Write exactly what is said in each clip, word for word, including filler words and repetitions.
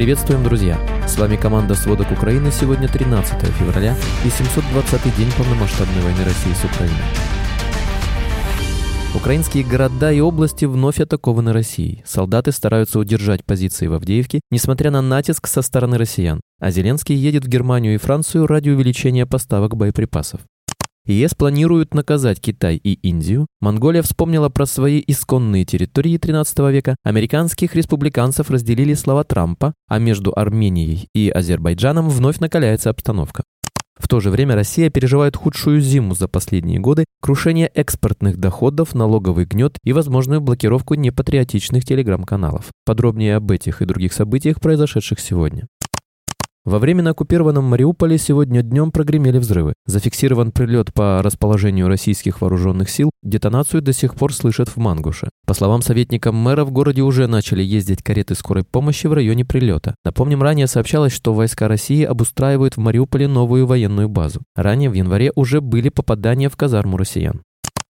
Приветствуем, друзья! С вами команда «Сводок Украины». Сегодня тринадцатое февраля и семьсот двадцатый день полномасштабной войны России с Украиной. Украинские города и области вновь атакованы Россией. Солдаты стараются удержать позиции в Авдеевке, несмотря на натиск со стороны россиян. А Зеленский едет в Германию и Францию ради увеличения поставок боеприпасов. ЕС планирует наказать Китай и Индию. Монголия вспомнила про свои исконные территории тринадцатого века. Американских республиканцев разделили слова Трампа, а между Арменией и Азербайджаном вновь накаляется обстановка. В то же время Россия переживает худшую зиму за последние годы, крушение экспортных доходов, налоговый гнет и возможную блокировку непатриотичных телеграм-каналов. Подробнее об этих и других событиях, произошедших сегодня. Во временно оккупированном Мариуполе сегодня днем прогремели взрывы. Зафиксирован прилет по расположению российских вооруженных сил, детонацию до сих пор слышат в Мангуше. По словам советника мэра, в городе уже начали ездить кареты скорой помощи в районе прилета. Напомним, ранее сообщалось, что войска России обустраивают в Мариуполе новую военную базу. Ранее в январе уже были попадания в казарму россиян.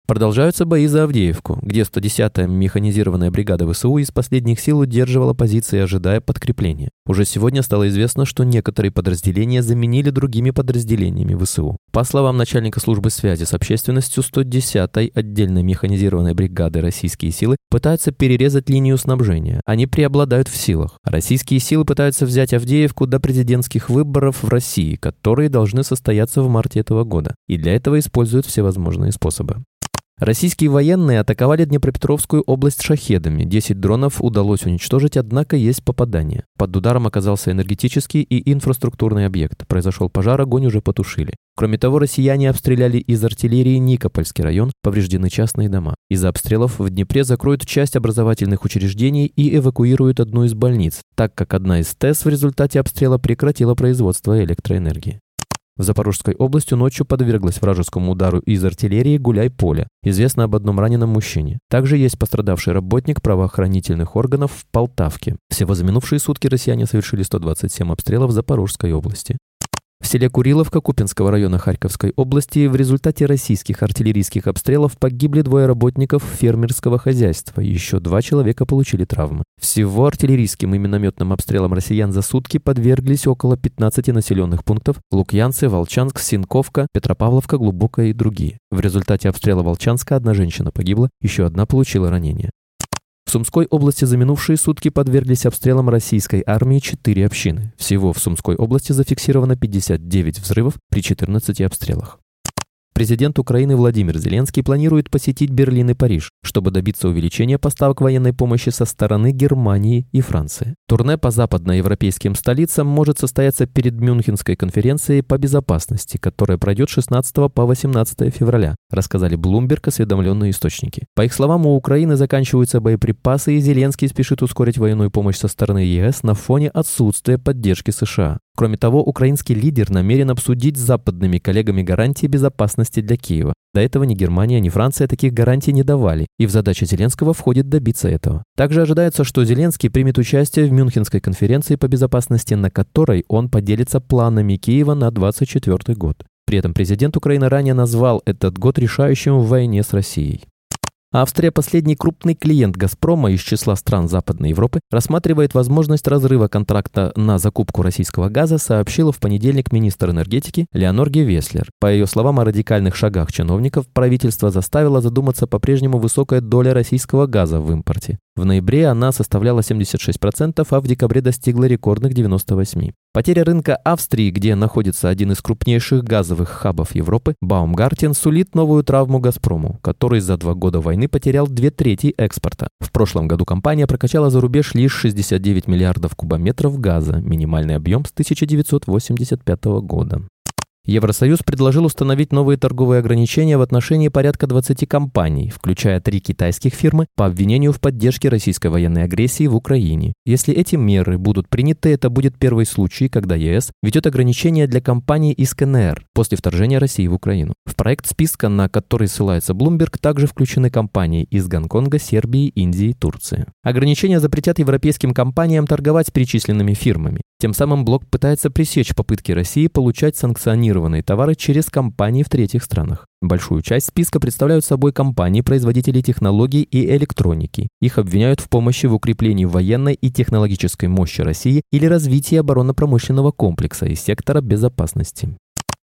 Продолжаются бои за Авдеевку, где сто десятая механизированная бригада ВСУ из последних сил удерживала позиции, ожидая подкрепления. Уже сегодня стало известно, что некоторые подразделения заменили другими подразделениями ВСУ. По словам начальника службы связи с общественностью, сто десятой отдельной механизированной бригады российские силы пытаются перерезать линию снабжения. Они преобладают в силах. Российские силы пытаются взять Авдеевку до президентских выборов в России, которые должны состояться в марте этого года. И для этого используют всевозможные способы. Российские военные атаковали Днепропетровскую область шахедами. десять дронов удалось уничтожить, однако есть попадания. Под ударом оказался энергетический и инфраструктурный объект. Произошел пожар, огонь уже потушили. Кроме того, россияне обстреляли из артиллерии Никопольский район, повреждены частные дома. Из-за обстрелов в Днепре закроют часть образовательных учреждений и эвакуируют одну из больниц, так как одна из ТЭС в результате обстрела прекратила производство электроэнергии. В Запорожской области ночью подверглась вражескому удару из артиллерии Гуляй-поле. Известно об одном раненом мужчине. Также есть пострадавший работник правоохранительных органов в Полтавке. Всего за минувшие сутки россияне совершили сто двадцать семь обстрелов в Запорожской области. В селе Куриловка Купинского района Харьковской области в результате российских артиллерийских обстрелов погибли двое работников фермерского хозяйства. Еще два человека получили травмы. Всего артиллерийским и минометным обстрелам россиян за сутки подверглись около пятнадцати населенных пунктов: Лукьянцы, Волчанск, Синковка, Петропавловка, Глубокая и другие. В результате обстрела Волчанска одна женщина погибла, еще одна получила ранение. В Сумской области за минувшие сутки подверглись обстрелам российской армии четыре общины. Всего в Сумской области зафиксировано пятьдесят девять взрывов при четырнадцати обстрелах. Президент Украины Владимир Зеленский планирует посетить Берлин и Париж, чтобы добиться увеличения поставок военной помощи со стороны Германии и Франции. Турне по западноевропейским столицам может состояться перед Мюнхенской конференцией по безопасности, которая пройдет с шестнадцатого по восемнадцатое февраля, рассказали Bloomberg осведомленные источники. По их словам, у Украины заканчиваются боеприпасы, и Зеленский спешит ускорить военную помощь со стороны ЕС на фоне отсутствия поддержки США. Кроме того, украинский лидер намерен обсудить с западными коллегами гарантии безопасности для Киева. До этого ни Германия, ни Франция таких гарантий не давали, и в задачи Зеленского входит добиться этого. Также ожидается, что Зеленский примет участие в Мюнхенской конференции по безопасности, на которой он поделится планами Киева на двадцать четвёртый год. При этом президент Украины ранее назвал этот год решающим в войне с Россией. Австрия, последний крупный клиент «Газпрома» из числа стран Западной Европы, рассматривает возможность разрыва контракта на закупку российского газа, сообщила в понедельник министр энергетики Леонор Гевеслер. По ее словам, о радикальных шагах чиновников правительство заставило задуматься по-прежнему высокая доля российского газа в импорте. В ноябре она составляла семьдесят шесть процентов, а в декабре достигла рекордных девяносто восемь процентов. Потеря рынка Австрии, где находится один из крупнейших газовых хабов Европы, Баумгартен, сулит новую травму «Газпрому», который за два года войны потерял две трети экспорта. В прошлом году компания прокачала за рубеж лишь шестьдесят девять миллиардов кубометров газа, минимальный объем с тысяча девятьсот восемьдесят пятого года. Евросоюз предложил установить новые торговые ограничения в отношении порядка двадцати компаний, включая три китайских фирмы, по обвинению в поддержке российской военной агрессии в Украине. Если эти меры будут приняты, это будет первый случай, когда ЕС ведет ограничения для компаний из КНР после вторжения России в Украину. В проект списка, на который ссылается Bloomberg, также включены компании из Гонконга, Сербии, Индии и Турции. Ограничения запретят европейским компаниям торговать с перечисленными фирмами. Тем самым блок пытается пресечь попытки России получать санкционированные товары через компании в третьих странах. Большую часть списка представляют собой компании, производители технологий и электроники. Их обвиняют в помощи в укреплении военной и технологической мощи России или развитии оборонно-промышленного комплекса и сектора безопасности.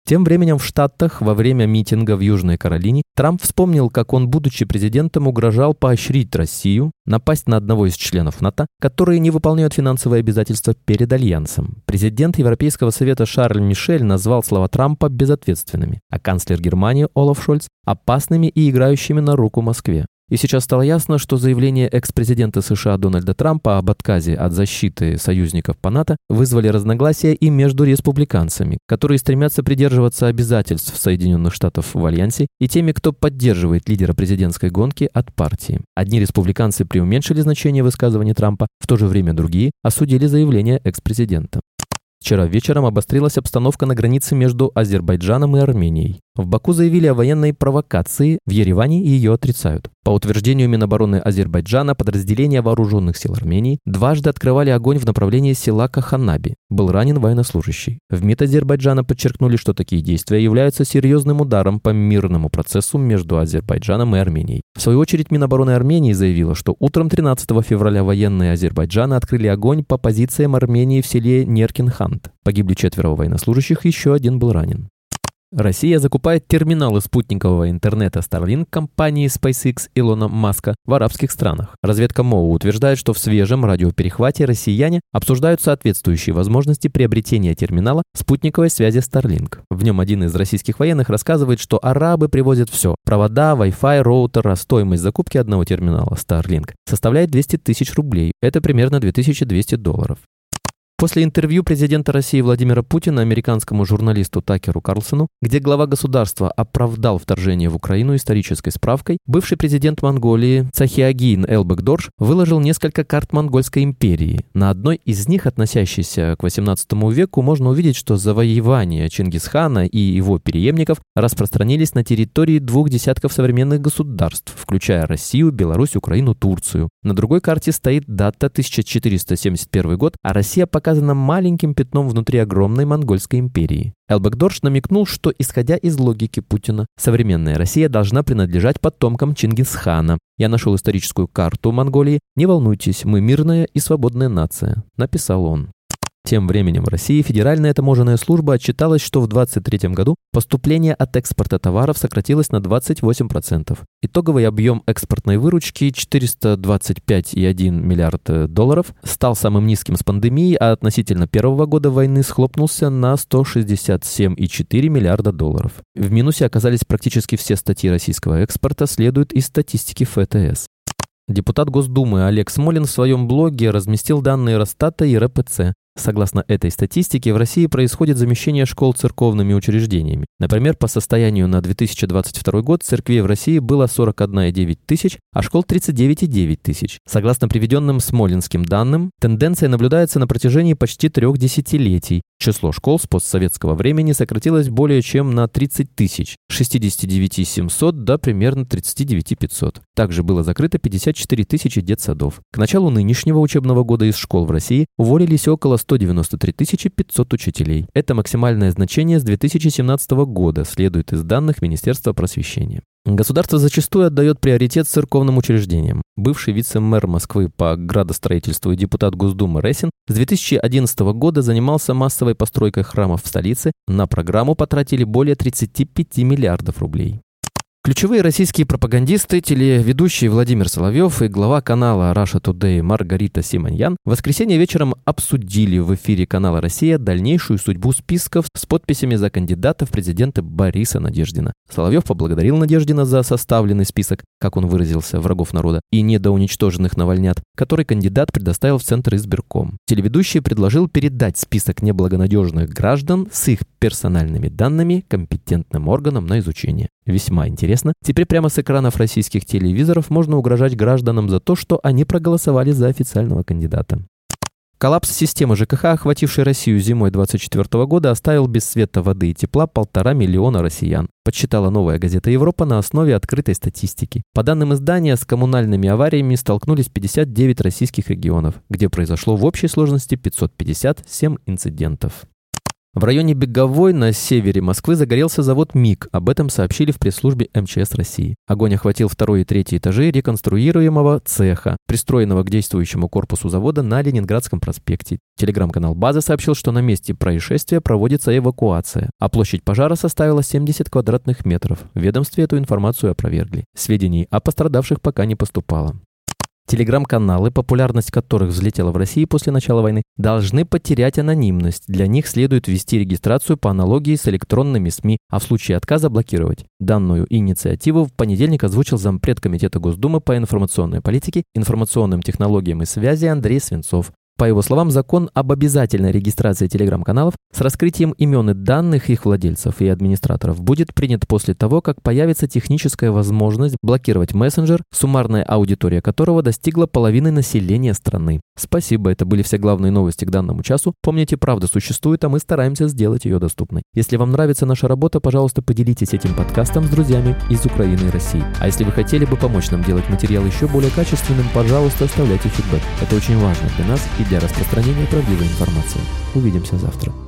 Тем временем в Штатах во время митинга в Южной Каролине Трамп вспомнил, как он, будучи президентом, угрожал поощрить Россию, напасть на одного из членов НАТО, которые не выполняют финансовые обязательства перед Альянсом. Президент Европейского совета Шарль Мишель назвал слова Трампа безответственными, а канцлер Германии Олаф Шольц – опасными и играющими на руку Москве. И сейчас стало ясно, что заявление экс-президента США Дональда Трампа об отказе от защиты союзников по НАТО вызвали разногласия и между республиканцами, которые стремятся придерживаться обязательств Соединенных Штатов в Альянсе, и теми, кто поддерживает лидера президентской гонки от партии. Одни республиканцы преуменьшили значение высказываний Трампа, в то же время другие осудили заявление экс-президента. Вчера вечером обострилась обстановка на границе между Азербайджаном и Арменией. В Баку заявили о военной провокации, в Ереване ее отрицают. По утверждению Минобороны Азербайджана, подразделения вооруженных сил Армении дважды открывали огонь в направлении села Каханаби. Был ранен военнослужащий. В МИД Азербайджана подчеркнули, что такие действия являются серьезным ударом по мирному процессу между Азербайджаном и Арменией. В свою очередь, Минобороны Армении заявила, что утром тринадцатого февраля военные Азербайджана открыли огонь по позициям Армении в селе Неркин-Хан. Погибли четверо военнослужащих, еще один был ранен. Россия закупает терминалы спутникового интернета Starlink компании SpaceX Илона Маска в арабских странах. Разведка МОУ утверждает, что в свежем радиоперехвате россияне обсуждают соответствующие возможности приобретения терминала спутниковой связи Starlink. В нем один из российских военных рассказывает, что арабы привозят все – провода, Wi-Fi, роутер, а стоимость закупки одного терминала Starlink составляет двести тысяч рублей, это примерно две тысячи двести долларов. После интервью президента России Владимира Путина американскому журналисту Такеру Карлсону, где глава государства оправдал вторжение в Украину исторической справкой, бывший президент Монголии Цахиагин Элбэкдорж выложил несколько карт монгольской империи. На одной из них, относящейся к восемнадцатому веку, можно увидеть, что завоевания Чингисхана и его преемников распространились на территории двух десятков современных государств, включая Россию, Беларусь, Украину, Турцию. На другой карте стоит дата тысяча четыреста семьдесят первый год, а Россия пока показана маленьким пятном внутри огромной монгольской империи. Элбэкдорж намекнул, что, исходя из логики Путина, современная Россия должна принадлежать потомкам Чингисхана. «Я нашел историческую карту Монголии. Не волнуйтесь, мы мирная и свободная нация», – написал он. Тем временем в России Федеральная таможенная служба отчиталась, что в двадцать третьем году поступление от экспорта товаров сократилось на двадцать восемь процентов. Итоговый объем экспортной выручки четыреста двадцать пять целых одна десятая миллиарда долларов стал самым низким с пандемией, а относительно первого года войны схлопнулся на сто шестьдесят семь целых четыре десятых миллиарда долларов. В минусе оказались практически все статьи российского экспорта, следует из статистики ФТС. Депутат Госдумы Олег Смолин в своем блоге разместил данные Росстата и РПЦ. Согласно этой статистике, в России происходит замещение школ церковными учреждениями. Например, по состоянию на две тысячи двадцать второй год церквей в России было сорок одна целая девять десятых тысяч, а школ тридцать девять целых девять десятых тысяч. Согласно приведенным смолинским данным, тенденция наблюдается на протяжении почти трех десятилетий. Число школ с постсоветского времени сократилось более чем на тридцать тысяч, с шестидесяти девяти тысяч семисот до примерно тридцати девяти тысяч пятисот. Также было закрыто пятьдесят четыре тысячи детсадов. К началу нынешнего учебного года из школ в России уволились около сто девяносто три тысячи пятьсот учителей. Это максимальное значение с две тысячи семнадцатого года, следует из данных Министерства просвещения. Государство зачастую отдает приоритет церковным учреждениям. Бывший вице-мэр Москвы по градостроительству и депутат Госдумы Ресин с две тысячи одиннадцатого года занимался массовой постройкой храмов в столице. На программу потратили более тридцати пяти миллиардов рублей. Ключевые российские пропагандисты, телеведущий Владимир Соловьев и глава канала Russia Today Маргарита Симоньян в воскресенье вечером обсудили в эфире канала «Россия» дальнейшую судьбу списков с подписями за кандидата в президенты Бориса Надеждина. Соловьев поблагодарил Надеждина за составленный список, как он выразился, врагов народа и недоуничтоженных навальнят, который кандидат предоставил в Центр избирком. Телеведущий предложил передать список неблагонадежных граждан с их персональными данными компетентным органам на изучение. Весьма интересно. Теперь прямо с экранов российских телевизоров можно угрожать гражданам за то, что они проголосовали за официального кандидата. Коллапс системы ЖКХ, охватившей Россию зимой две тысячи двадцать четвёртого года, оставил без света, воды и тепла полтора миллиона россиян, подсчитала новая газета «Европа» на основе открытой статистики. По данным издания, с коммунальными авариями столкнулись пятьдесят девять российских регионов, где произошло в общей сложности пятьсот пятьдесят семь инцидентов. В районе Беговой на севере Москвы загорелся завод «МИГ». Об этом сообщили в пресс-службе эм че эс России. Огонь охватил второй и третий этажи реконструируемого цеха, пристроенного к действующему корпусу завода на Ленинградском проспекте. Телеграм-канал «База» сообщил, что на месте происшествия проводится эвакуация, а площадь пожара составила семьдесят квадратных метров. В ведомстве эту информацию опровергли. Сведений о пострадавших пока не поступало. Телеграм-каналы, популярность которых взлетела в России после начала войны, должны потерять анонимность. Для них следует ввести регистрацию по аналогии с электронными СМИ, а в случае отказа блокировать. Данную инициативу в понедельник озвучил зампред комитета Госдумы по информационной политике, информационным технологиям и связи Андрей Свинцов. По его словам, закон об обязательной регистрации телеграм-каналов с раскрытием имен и данных их владельцев и администраторов будет принят после того, как появится техническая возможность блокировать мессенджер, суммарная аудитория которого достигла половины населения страны. Спасибо, это были все главные новости к данному часу. Помните, правда существует, а мы стараемся сделать ее доступной. Если вам нравится наша работа, пожалуйста, поделитесь этим подкастом с друзьями из Украины и России. А если вы хотели бы помочь нам делать материал еще более качественным, пожалуйста, оставляйте фидбэк. Это очень важно для нас и для распространения правдивой информации. Увидимся завтра.